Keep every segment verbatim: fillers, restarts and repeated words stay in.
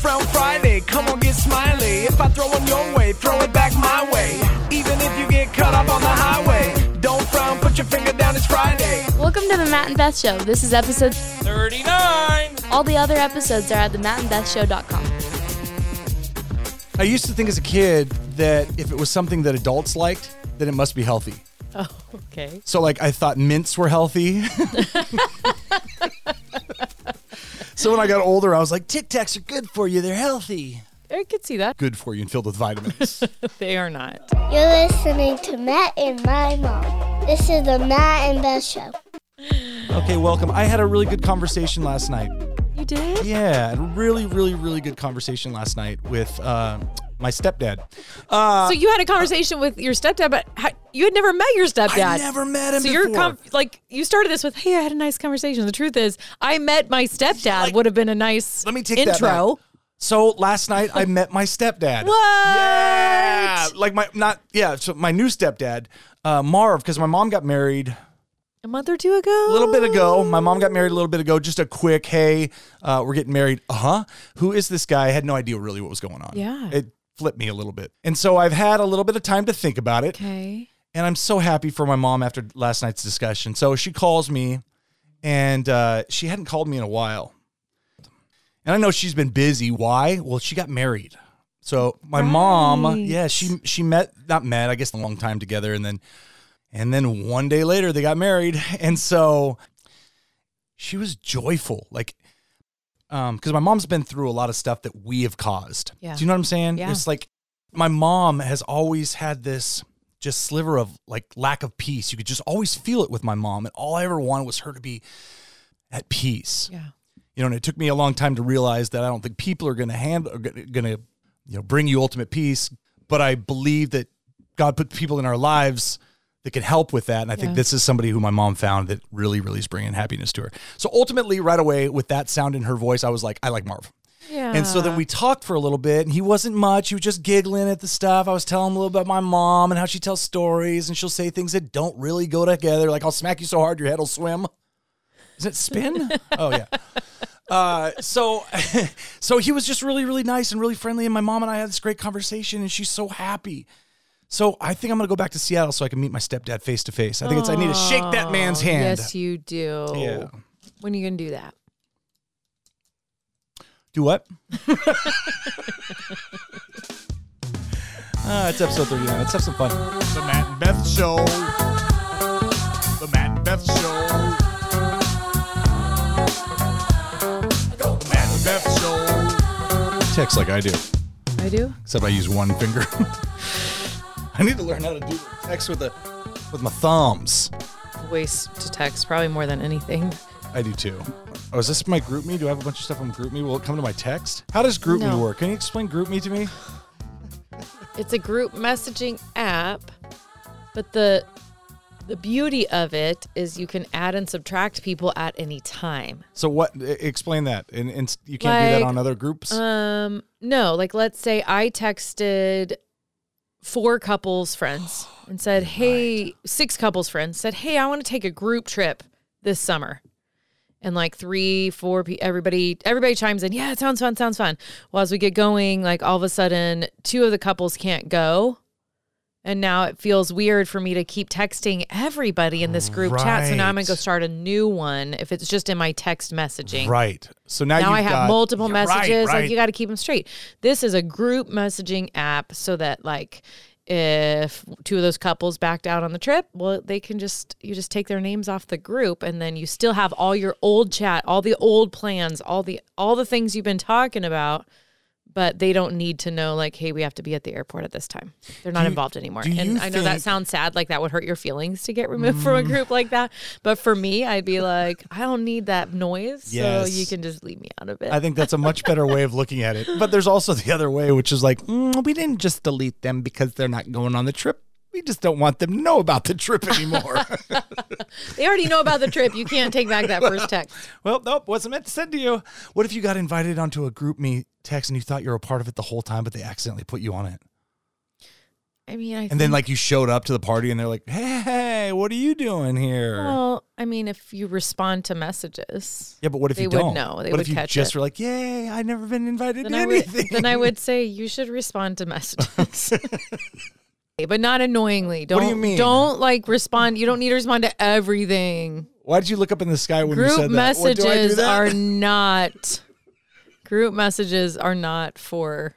Frown Friday, come on get smiley. If I throw it your way, throw it back my way. Even if you get cut up on the highway, don't frown, put your finger down, it's Friday. Welcome to the Matt and Beth Show. This is episode thirty-nine. All the other episodes are at the matt and beth show dot com. I used to think as a kid that if it was something that adults liked, then it must be healthy. Oh, okay. So like I thought mints were healthy. So when I got older, I was like, Tic Tacs are good for you. They're healthy. I could see that. Good for you and filled with vitamins. They are not. You're listening to Matt and my mom. This is the Matt and Beth Show. Okay, welcome. I had a really good conversation last night. You did? Yeah, really, really, really good conversation last night with uh, my stepdad. Uh, so you had a conversation with your stepdad, but how, you had never met your stepdad. I never met him so before. So you're com- like, you started this with, hey, I had a nice conversation. The truth is, I met my stepdad like, would have been a nice let me take intro. That so last night I met my stepdad. What? Yeah, like my not yeah. So my new stepdad, uh, Marv, because my mom got married. A month or two ago? A little bit ago. My mom got married a little bit ago. Just a quick, hey, uh, we're getting married. Uh-huh. Who is this guy? I had no idea really what was going on. Yeah. It flipped me a little bit. And so I've had a little bit of time to think about it. Okay. And I'm so happy for my mom after last night's discussion. So she calls me, and uh, she hadn't called me in a while. And I know she's been busy. Why? Well, she got married. So my right. mom, yeah, she she met, not met, I guess a long time together, and then... And then one day later, they got married. And so she was joyful. Like, um, because my mom's been through a lot of stuff that we have caused. Yeah. Do you know what I'm saying? Yeah. It's like my mom has always had this just sliver of like lack of peace. You could just always feel it with my mom. And all I ever wanted was her to be at peace. Yeah. You know, and it took me a long time to realize that I don't think people are going to handle, going to, you know, bring you ultimate peace. But I believe that God put people in our lives that could help with that. And I yeah. think this is somebody who my mom found that really, really is bringing happiness to her. So ultimately right away with that sound in her voice, I was like, I like Marv. Yeah. And so then we talked for a little bit and he wasn't much. He was just giggling at the stuff. I was telling him a little bit about my mom and how she tells stories and she'll say things that don't really go together. Like I'll smack you so hard, your head will swim. Is it spin? Oh yeah. Uh, so, so he was just really, really nice and really friendly. And my mom and I had this great conversation and she's so happy. So I think I'm going to go back to Seattle so I can meet my stepdad face to face. I think it's, I need to shake that man's hand. Yes, you do. Yeah. When are you going to do that? Do what? uh, it's episode thirty-nine. Let's have some fun. The Matt and Beth Show. The Matt and Beth Show. The Matt and Beth Show. Text like I do. I do? Except I use one finger. I need to learn how to do text with the with my thumbs. Waste to text probably more than anything. I do too. Oh, is this my GroupMe? Do I have a bunch of stuff on GroupMe? Will it come to my text? How does GroupMe no. work? Can you explain GroupMe to me? It's a group messaging app, but the the beauty of it is you can add and subtract people at any time. So what? Explain that. And, and you can't like, do that on other groups? Um, no. Like let's say I texted. Four couples friends and said, hey, right. six couples friends said, hey, I want to take a group trip this summer. And like three, four, everybody, everybody chimes in. Yeah, it sounds fun. Sounds fun. Well, as we get going, like all of a sudden two of the couples can't go. And now it feels weird for me to keep texting everybody in this group right. chat. So now I'm going to go start a new one if it's just in my text messaging. Right. So now, now I have got, multiple messages. Right, right. Like you got to keep them straight. This is a group messaging app so that like if two of those couples backed out on the trip, well, they can just, you just take their names off the group and then you still have all your old chat, all the old plans, all the, all the things you've been talking about, but they don't need to know like, hey, we have to be at the airport at this time. They're not you, involved anymore. And I know that sounds sad. Like that would hurt your feelings to get removed mm. from a group like that. But for me, I'd be like, I don't need that noise. Yes. So you can just leave me out of it. I think that's a much better way of looking at it. But there's also the other way, which is like, mm, we didn't just delete them because they're not going on the trip. We just don't want them to know about the trip anymore. They already know about the trip. You can't take back that first text. Well, nope. Wasn't meant to send to you. What if you got invited onto a GroupMe text and you thought you were a part of it the whole time, but they accidentally put you on it? I mean, I and think... then like you showed up to the party and they're like, hey, what are you doing here? Well, I mean, if you respond to messages. Yeah, but what if you don't? They would know. They would catch it. What if you just were like, yay, I've never been invited to anything? Then I would say you should respond to messages. But not annoyingly. Don't, what do you mean? Don't like respond. You don't need to respond to everything. Why did you look up in the sky when you said that? Group messages are not. Group messages are not for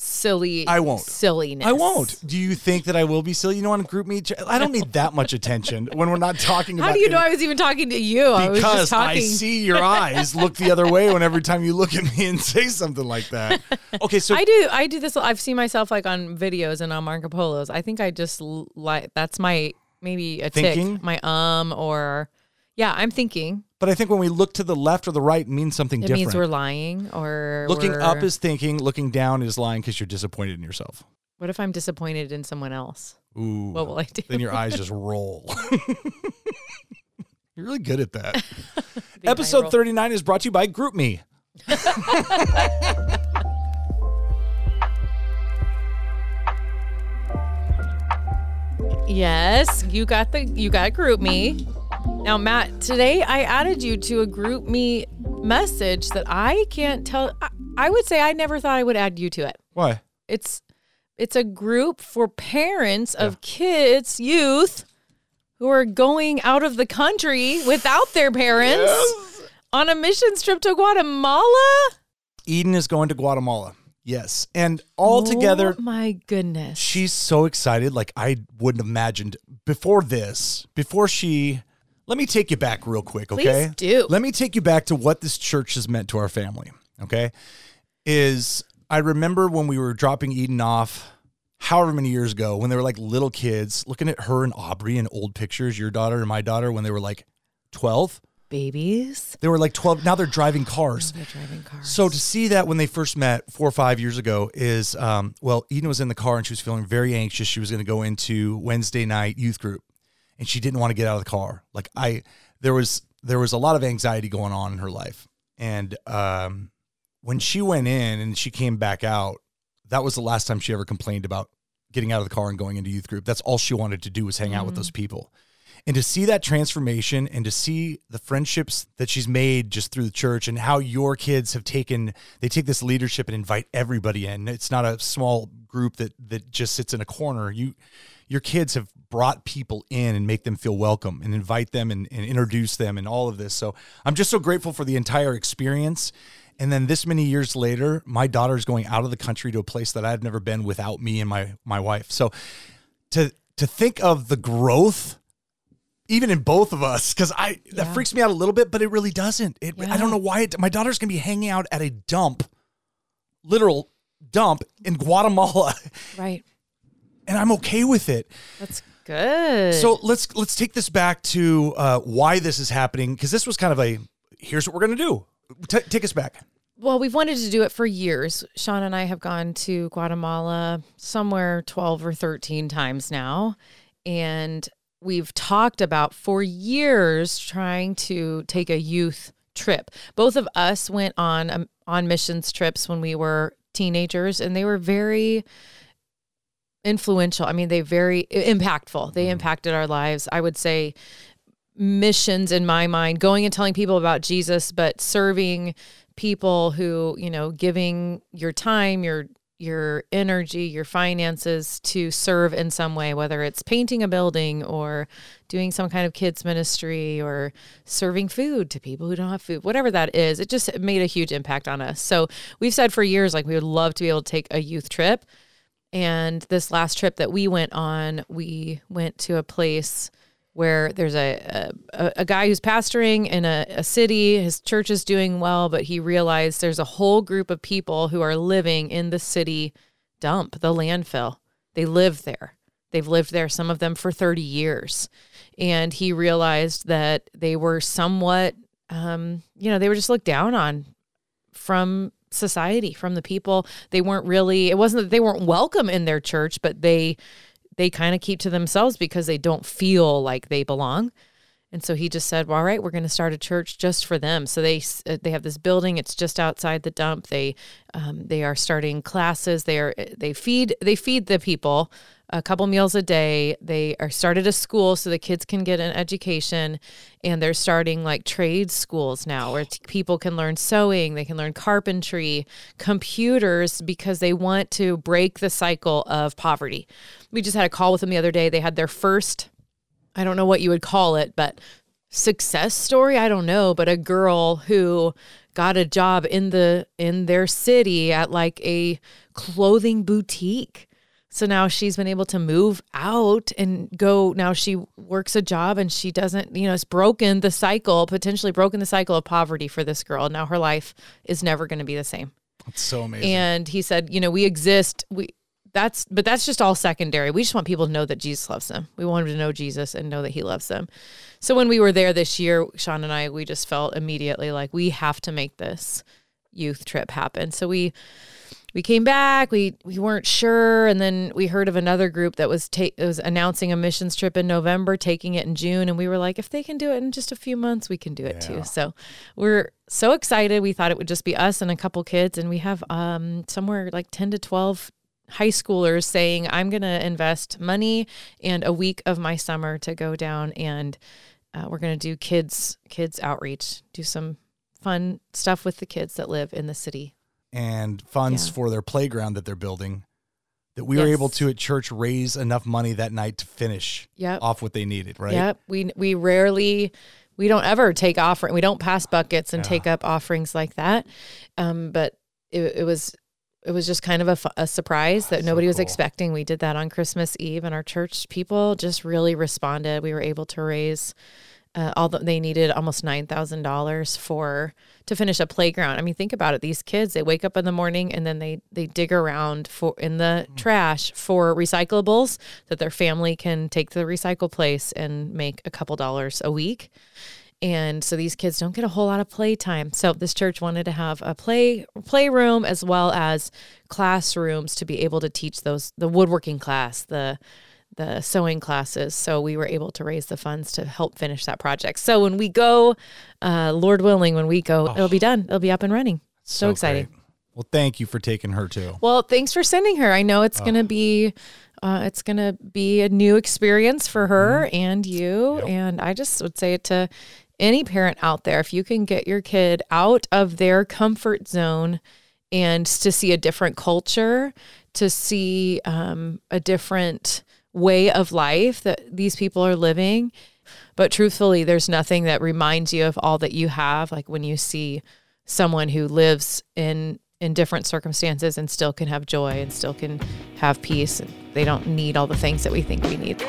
silly. I won't. Silliness. I won't. Do you think that I will be silly? You know, on GroupMe, I don't need that much attention when we're not talking about it. How do you know I was even talking to you? I was just talking. Because I see your eyes look the other way whenever time you look at me and say something like that. Okay, so I do. I do this. I've seen myself like on videos and on Marco Polos. I think I just like that's my maybe a thinking? tick. My um or yeah, I'm thinking. But I think when we look to the left or the right, it means something it different. It means we're lying or looking we're... up is thinking, looking down is lying because you're disappointed in yourself. What if I'm disappointed in someone else? Ooh. What will I do? Then your eyes just roll. You're really good at that. Episode thirty-nine is brought to you by GroupMe. Yes, you got the you got GroupMe. Now, Matt, today I added you to a GroupMe message that I can't tell. I, I would say I never thought I would add you to it. Why? It's it's a group for parents yeah. of kids, youth, who are going out of the country without their parents yes. on a missions trip to Guatemala. Eden is going to Guatemala. Yes. And all oh, together. My goodness. She's so excited. Like I wouldn't have imagined before this, before she... Let me take you back real quick, okay? Please do. Let me take you back to what this church has meant to our family, okay? Is I remember when we were dropping Eden off however many years ago when they were like little kids, looking at her and Aubrey in old pictures, your daughter and my daughter, when they were like twelve. Babies. They were like twelve. Now they're driving cars. Now they're driving cars. So to see that when they first met four or five years ago is, um, well, Eden was in the car and she was feeling very anxious. She was going to go into Wednesday night youth group. And she didn't want to get out of the car. Like I, there was, there was a lot of anxiety going on in her life. And, um, when she went in and she came back out, that was the last time she ever complained about getting out of the car and going into youth group. That's all she wanted to do was hang out mm-hmm. with those people. And to see that transformation and to see the friendships that she's made just through the church and how your kids have taken, they take this leadership and invite everybody in. It's not a small group that, that just sits in a corner. You, your kids have brought people in and make them feel welcome and invite them and, and introduce them and all of this. So I'm just so grateful for the entire experience. And then this many years later, my daughter's going out of the country to a place that I've never been without me and my, my wife. So to, to think of the growth, even in both of us, cause I, yeah. that freaks me out a little bit, but it really doesn't. It, yeah. I don't know why it, my daughter's going to be hanging out at a dump, literal dump in Guatemala. Right. And I'm okay with it. That's good. So let's let's take this back to uh, why this is happening, because this was kind of a, here's what we're going to do. T- take us back. Well, we've wanted to do it for years. Sean and I have gone to Guatemala somewhere twelve or thirteen times now. And we've talked about for years trying to take a youth trip. Both of us went on um, on missions trips when we were teenagers, and they were very... influential. I mean, they very impactful. They impacted our lives. I would say missions in my mind, going and telling people about Jesus, but serving people who, you know, giving your time, your, your energy, your finances to serve in some way, whether it's painting a building or doing some kind of kids ministry or serving food to people who don't have food, whatever that is, it just made a huge impact on us. So we've said for years, like we would love to be able to take a youth trip. And this last trip that we went on, we went to a place where there's a a, a guy who's pastoring in a, a city. His church is doing well, but he realized there's a whole group of people who are living in the city dump, the landfill. They live there. They've lived there, some of them for thirty years. And he realized that they were somewhat, um, you know, they were just looked down on from society, from the people. They weren't really, it wasn't that they weren't welcome in their church, but they, they kind of keep to themselves because they don't feel like they belong. And so he just said, well, all right, we're going to start a church just for them. So they they have this building. It's just outside the dump. They um, they are starting classes. They are they feed they feed the people a couple meals a day. They are started a school so the kids can get an education, and they're starting like trade schools now where t- people can learn sewing, they can learn carpentry, computers, because they want to break the cycle of poverty. We just had a call with them the other day. They had their first, I don't know what you would call it, but success story. I don't know, but a girl who got a job in the in their city at like a clothing boutique. So now she's been able to move out and go. Now she works a job and she doesn't, you know, it's broken the cycle, potentially broken the cycle of poverty for this girl. Now her life is never going to be the same. That's so amazing. And he said, you know, we exist. We, That's, but that's just all secondary. We just want people to know that Jesus loves them. We want them to know Jesus and know that he loves them. So when we were there this year, Sean and I, we just felt immediately like we have to make this youth trip happen. So we, we came back, we, we weren't sure. And then we heard of another group that was ta- it was announcing a missions trip in November, taking it in June. And we were like, if they can do it in just a few months, we can do it yeah. too. So we're so excited. We thought it would just be us and a couple kids. And we have um somewhere like ten to twelve high schoolers saying, I'm going to invest money and a week of my summer to go down and uh, we're going to do kids, kids outreach, do some fun stuff with the kids that live in the city. And funds yeah. for their playground that they're building that we yes. were able to at church raise enough money that night to finish yep. off what they needed, right? Yep. We, we rarely... We don't ever take offering. We don't pass buckets and yeah. take up offerings like that. Um, but it, it was... It was just kind of a, a surprise that nobody was expecting. We did that on Christmas Eve, and our church people just really responded. We were able to raise, uh, all the, they needed almost nine thousand dollars for to finish a playground. I mean, think about it. These kids, they wake up in the morning and then they they dig around for in the mm-hmm. trash for recyclables that their family can take to the recycle place and make a couple dollars a week. And so these kids don't get a whole lot of playtime. So this church wanted to have a play playroom as well as classrooms to be able to teach those the woodworking class, the the sewing classes. So we were able to raise the funds to help finish that project. So when we go, uh, Lord willing, when we go, oh, it'll be done. It'll be up and running. So, so exciting. Great. Well, thank you for taking her too. Well, thanks for sending her. I know it's oh. going to be uh, it's going to be a new experience for her mm-hmm. and you. Yep. And I just would say it to any parent out there, if you can get your kid out of their comfort zone and to see a different culture, to see um, a different way of life that these people are living. But truthfully, there's nothing that reminds you of all that you have. Like when you see someone who lives in, in different circumstances and still can have joy and still can have peace. And they don't need all the things that we think we need.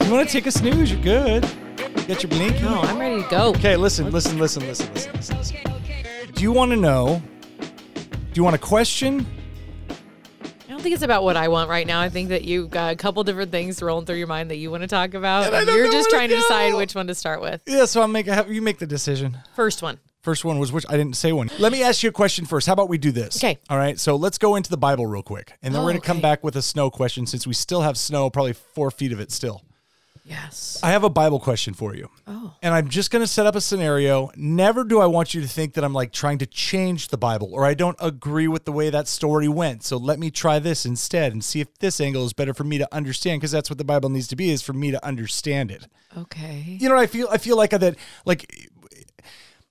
You want to take a snooze? You're good. You got your blinky? No, I'm ready to go. Okay, listen, listen, listen, listen, listen, listen, listen. Do you want to know? Do you want a question? I don't think it's about what I want right now. I think that you've got a couple different things rolling through your mind that you want to talk about. And and you're just trying to, to decide which one to start with. Yeah, so I'll make a, you make the decision. First one. First one was which? I didn't say one. Let me ask you a question first. How about we do this? Okay. All right. So let's go into the Bible real quick. And then oh, we're going to okay. come back with a snow question since we still have snow, probably four feet of it still. Yes. I have a Bible question for you. Oh. And I'm just going to set up a scenario. Never do I want you to think that I'm like trying to change the Bible or I don't agree with the way that story went. So let me try this instead and see if this angle is better for me to understand, because that's what the Bible needs to be, is for me to understand it. Okay. You know what I feel? I feel like that, like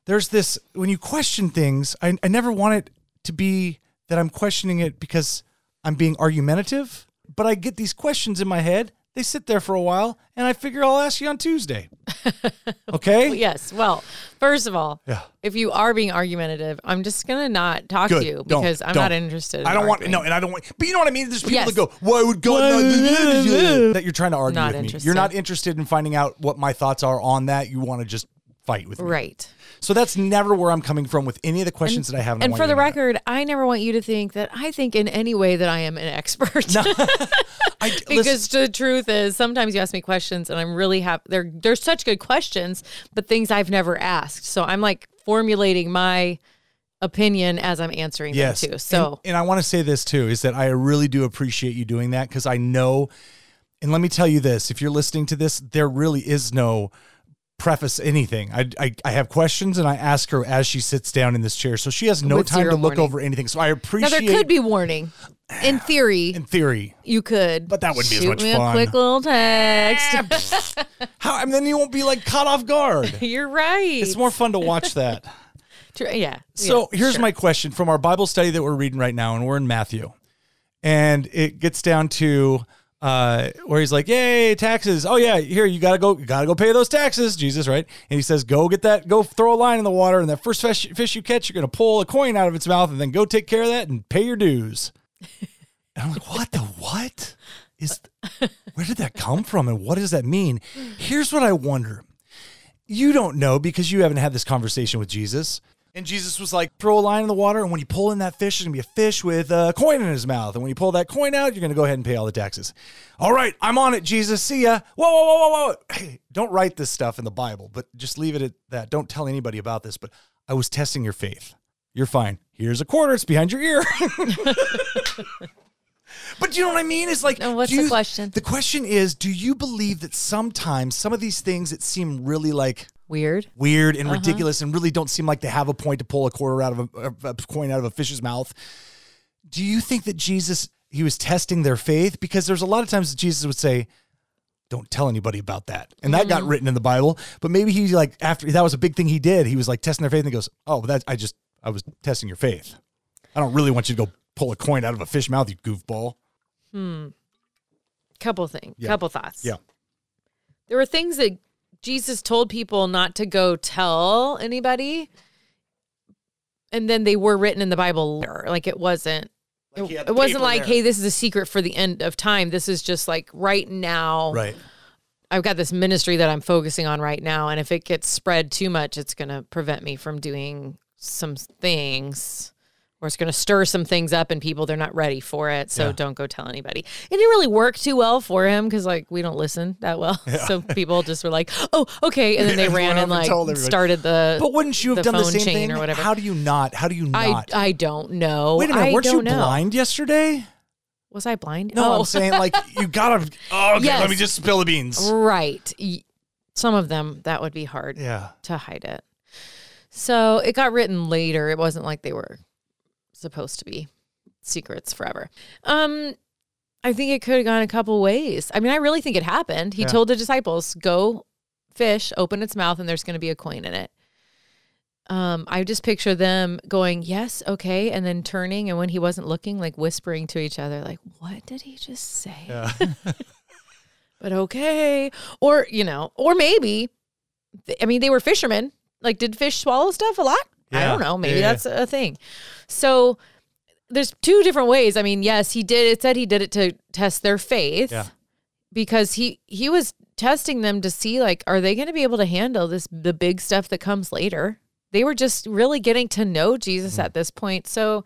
there's this, when you question things, I, I never want it to be that I'm questioning it because I'm being argumentative, but I get these questions in my head. They sit there for a while, and I figure I'll ask you on Tuesday. Okay? Yes. Well, first of all, yeah. if you are being argumentative, I'm just going to not talk Good. to you because don't, I'm don't. not interested. In I don't arguing. want, no, and I don't want, but you know what I mean? There's people yes. that go, why would God not that you're trying to argue not with interested. me? You're not interested in finding out what my thoughts are on that. You want to just fight with me. Right. So that's never where I'm coming from with any of the questions and, that I have. And, and for the record, that. I never want you to think that I think in any way that I am an expert. No. I, because listen. the truth is sometimes you ask me questions and I'm really happy. They're, they're such good questions, but things I've never asked. So I'm like formulating my opinion as I'm answering yes. them too. So, and, and I want to say this too, is that I really do appreciate you doing that, because I know And let me tell you this, if you're listening to this, there really is no preface anything. I, I, I have questions and I ask her as she sits down in this chair. So she has no With time to look warning. over anything. So I appreciate. Now there could be warning. In theory. In theory. You could. But that wouldn't be as much me fun. Shoot a quick little text. How, and then you won't be like caught off guard. You're right. It's more fun to watch that. Yeah. So yeah, here's sure. my question from our Bible study that we're reading right now, and we're in Matthew. And it gets down to uh, where he's like, yay, taxes. Oh yeah, here, you gotta go, you gotta go pay those taxes, Jesus, right? And he says, go get that, go throw a line in the water, and that first fish, fish you catch, you're gonna pull a coin out of its mouth, and then go take care of that and pay your dues. And I'm like, what the what? Is where did that come from? And what does that mean? Here's what I wonder. You don't know because you haven't had this conversation with Jesus. And Jesus was like, throw a line in the water, and when you pull in that fish, there's going to be a fish with a coin in his mouth. And when you pull that coin out, you're going to go ahead and pay all the taxes. All right, I'm on it, Jesus. See ya. Whoa, whoa, whoa, whoa, whoa. Hey, don't write this stuff in the Bible, but just leave it at that. Don't tell anybody about this, but I was testing your faith. You're fine. Here's a quarter. It's behind your ear. But do you know what I mean? It's like, no, what's you, the question? The question is, do you believe that sometimes some of these things that seem really like Weird. Weird and uh-huh. ridiculous and really don't seem like they have a point to pull a quarter out of a, a coin out of a fish's mouth. Do you think that Jesus, he was testing their faith? Because there's a lot of times that Jesus would say, don't tell anybody about that. And that mm. got written in the Bible. But maybe he like, after that was a big thing he did. He was like testing their faith and he goes, oh, that I just, I was testing your faith. I don't really want you to go pull a coin out of a fish mouth, you goofball. Hmm. Couple things. Yeah. Couple thoughts. Yeah. There were things that Jesus told people not to go tell anybody, and then they were written in the Bible later. Like it wasn't, like it, it wasn't like, there. hey, this is a secret for the end of time. This is just like right now. Right. I've got this ministry that I'm focusing on right now, and if it gets spread too much, it's going to prevent me from doing some things, or it's going to stir some things up in people. They're not ready for it, so yeah. don't go tell anybody. It didn't really work too well for him because, like, we don't listen that well. Yeah. So people just were like, "Oh, okay," and then they ran and like and started the. But wouldn't you have the done the same thing? Or whatever. How do you not? How do you not? I, I don't know. Wait a minute, I weren't you know. blind yesterday? Was I blind? No, oh. I'm saying like you gotta. Oh, okay, yes. Let me just spill the beans. Right, some of them that would be hard. Yeah. To hide it. So it got written later. It wasn't like they were supposed to be secrets forever. Um, I think it could have gone a couple ways. I mean, I really think it happened. He yeah. told the disciples, go fish, open its mouth, and there's going to be a coin in it. Um, I just picture them going, yes, okay, and then turning, and when he wasn't looking, like whispering to each other, like, what did he just say? Yeah. But okay. Or, you know, or maybe, I mean, they were fishermen. Like, did fish swallow stuff a lot? Yeah. I don't know. Maybe yeah. that's a thing. So there's two different ways. I mean, yes, he did. It said he did it to test their faith yeah. because he, he was testing them to see, like, are they going to be able to handle this, the big stuff that comes later? They were just really getting to know Jesus mm-hmm. at this point. So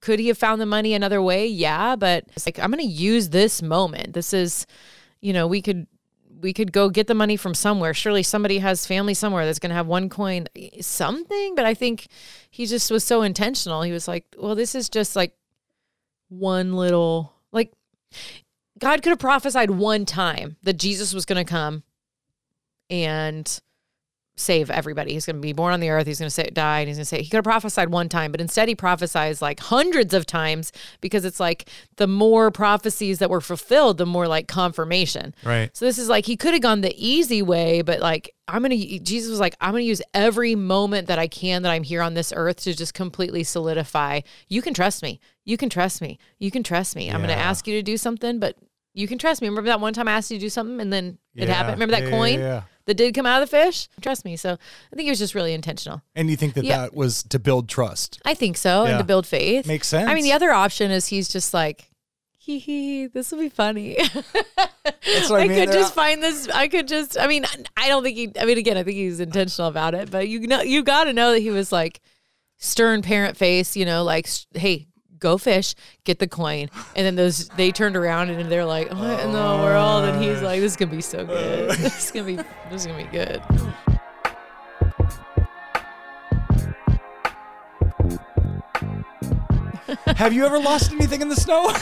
could he have found the money another way? Yeah. But it's like, I'm going to use this moment. This is, you know, we could, we could go get the money from somewhere. Surely somebody has family somewhere that's going to have one coin, something. But I think he just was so intentional. He was like, well, this is just like one little, like God could have prophesied one time that Jesus was going to come and save everybody. He's going to be born on the earth. He's going to die. And he's going to say, he could have prophesied one time, but instead he prophesies like hundreds of times because it's like the more prophecies that were fulfilled, the more like confirmation. Right. So this is like, he could have gone the easy way, but like, I'm going to, Jesus was like, I'm going to use every moment that I can, that I'm here on this earth to just completely solidify. You can trust me. You can trust me. You can trust me. Yeah. I'm going to ask you to do something, but you can trust me. Remember that one time I asked you to do something and then yeah. it happened. Remember that yeah, coin? Yeah. yeah. That did come out of the fish? Trust me. So I think it was just really intentional. And you think that yeah. that was to build trust? I think so. Yeah. And to build faith. Makes sense. I mean, the other option is he's just like, hee hee, this will be funny. That's what I, I mean. could They're just out- find this. I could just, I mean, I don't think he, I mean, again, I think he's intentional about it, but you know, you got to know that he was like stern parent face, you know, like, hey, go fish, get the coin. And then those, they turned around and they're like, what in the world? And he's like, this is going to be so good. This is going to be, this is going to be good. Have you ever lost anything in the snow?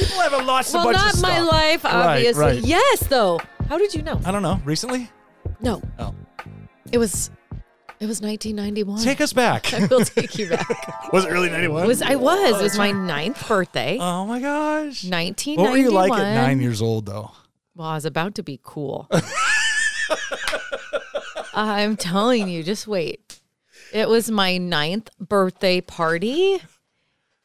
People haven't lost well, a bunch of stuff. Well, not my life, obviously. Right, right. Yes, though. How did you know? I don't know. Recently? No. Oh. It was... It was nineteen ninety-one. Take us back. I will take you back. Was it really ninety-one? Was I was. It was my ninth birthday. Oh, my gosh. nineteen ninety-one. What were you like at nine years old, though? Well, I was about to be cool. I'm telling you, just wait. It was my ninth birthday party,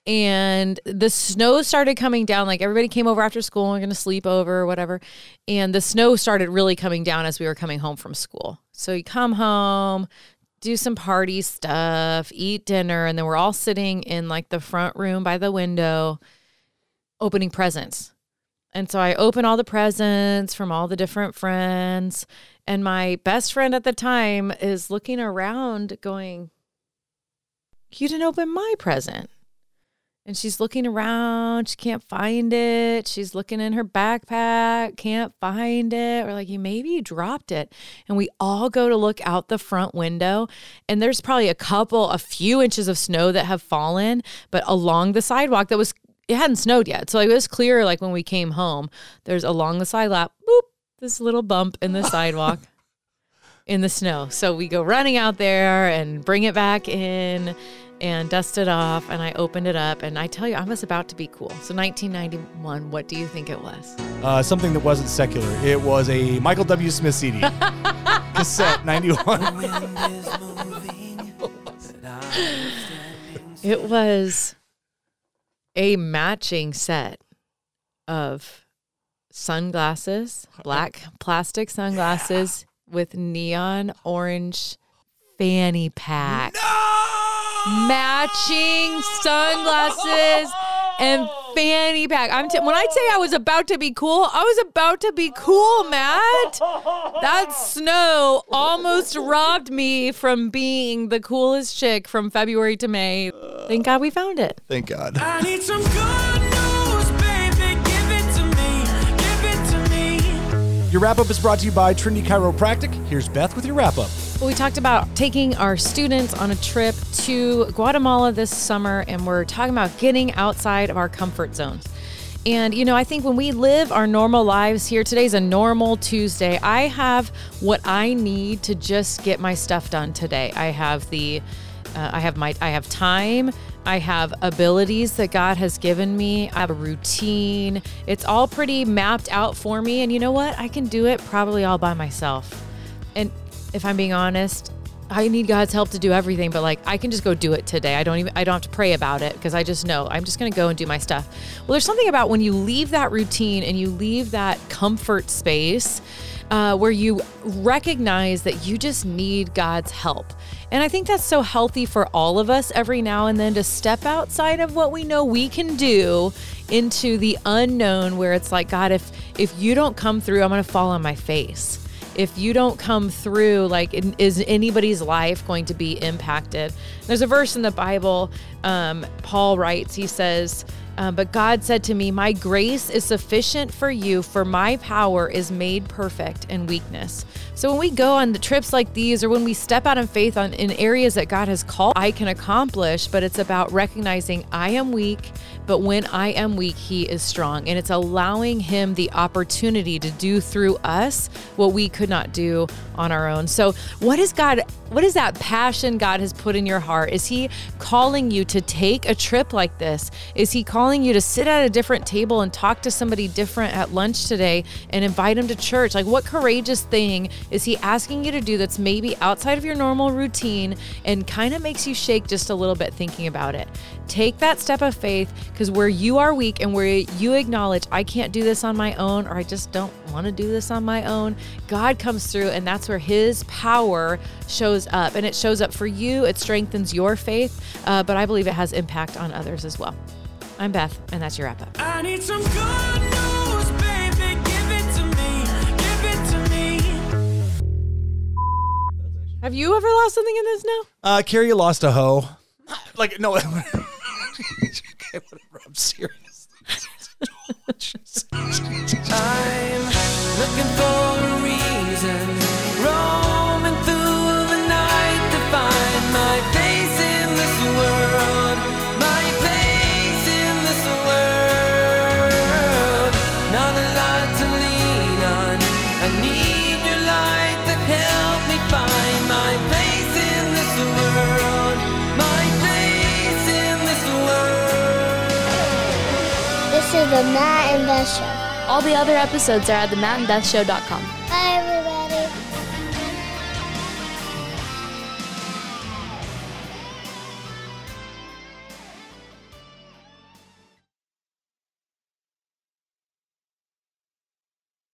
and the snow started coming down. Like, everybody came over after school, and we we're going to sleep over or whatever, and the snow started really coming down as we were coming home from school. So you come home, do some party stuff, eat dinner, and then we're all sitting in like the front room by the window opening presents. And so I open all the presents from all the different friends, and my best friend at the time is looking around going, you didn't open my present. And she's looking around, she can't find it. She's looking in her backpack, can't find it. We're like, you maybe you dropped it. And we all go to look out the front window, and there's probably a couple, a few inches of snow that have fallen, but along the sidewalk that was, it hadn't snowed yet. So it was clear, like when we came home, there's along the sidewalk, boop, this little bump in the sidewalk in the snow. So we go running out there and bring it back in and dust it off, and I opened it up, and I tell you, I was about to be cool. So nineteen ninety-one, what do you think it was? Uh, something that wasn't secular. It was a Michael W. Smith C D. Cassette, ninety-one. It was a matching set of sunglasses, black plastic sunglasses, yeah, with neon orange fanny pack. No! Matching sunglasses and fanny pack. I'm t- when I say I was about to be cool, I was about to be cool, Matt. That snow almost robbed me from being the coolest chick from February to May. Thank God we found it. Thank God. I need some good news, baby. Give it to me. Give it to me. Your wrap-up is brought to you by Trinity Chiropractic. Here's Beth with your wrap-up. Well, we talked about taking our students on a trip to Guatemala this summer, and we're talking about getting outside of our comfort zones. And, you know, I think when we live our normal lives here, today's a normal Tuesday. I have what I need to just get my stuff done today. I have the, uh, I have my, I have time. I have abilities that God has given me. I have a routine. It's all pretty mapped out for me. And you know what? I can do it probably all by myself. And if I'm being honest, I need God's help to do everything, but like I can just go do it today. I don't even, I don't have to pray about it because I just know I'm just going to go and do my stuff. Well, there's something about when you leave that routine and you leave that comfort space uh, where you recognize that you just need God's help. And I think that's so healthy for all of us every now and then to step outside of what we know we can do into the unknown, where it's like, God, if, if you don't come through, I'm going to fall on my face. If you don't come through, like, is anybody's life going to be impacted? There's a verse in the Bible, um, Paul writes, he says, uh, but God said to me, my grace is sufficient for you, for my power is made perfect in weakness. So when we go on the trips like these, or when we step out in faith on in areas that God has called, I can accomplish, but it's about recognizing I am weak, but when I am weak, he is strong. And it's allowing him the opportunity to do through us what we could not do on our own. So what is God, what is that passion God has put in your heart? Is he calling you to take a trip like this? Is he calling you to sit at a different table and talk to somebody different at lunch today and invite him to church? Like, what courageous thing is he asking you to do that's maybe outside of your normal routine and kind of makes you shake just a little bit thinking about it? Take that step of faith, because where you are weak and where you acknowledge, I can't do this on my own, or I just don't want to do this on my own, God comes through, and that's where his power shows up. And it shows up for you. It strengthens your faith, uh, but I believe it has impact on others as well. I'm Beth, and that's your wrap-up. I need some good news, baby. Give it to me. Give it to me. Have you ever lost something in the snow? Uh, Carrie lost a hoe. Like, no. Whatever, I'm serious. I'm looking for a reason, roaming through the night to find my place in this world, my place in this world. The Matt and Beth Show. All the other episodes are at the Matt and Beth Show dot com. Bye, everyone.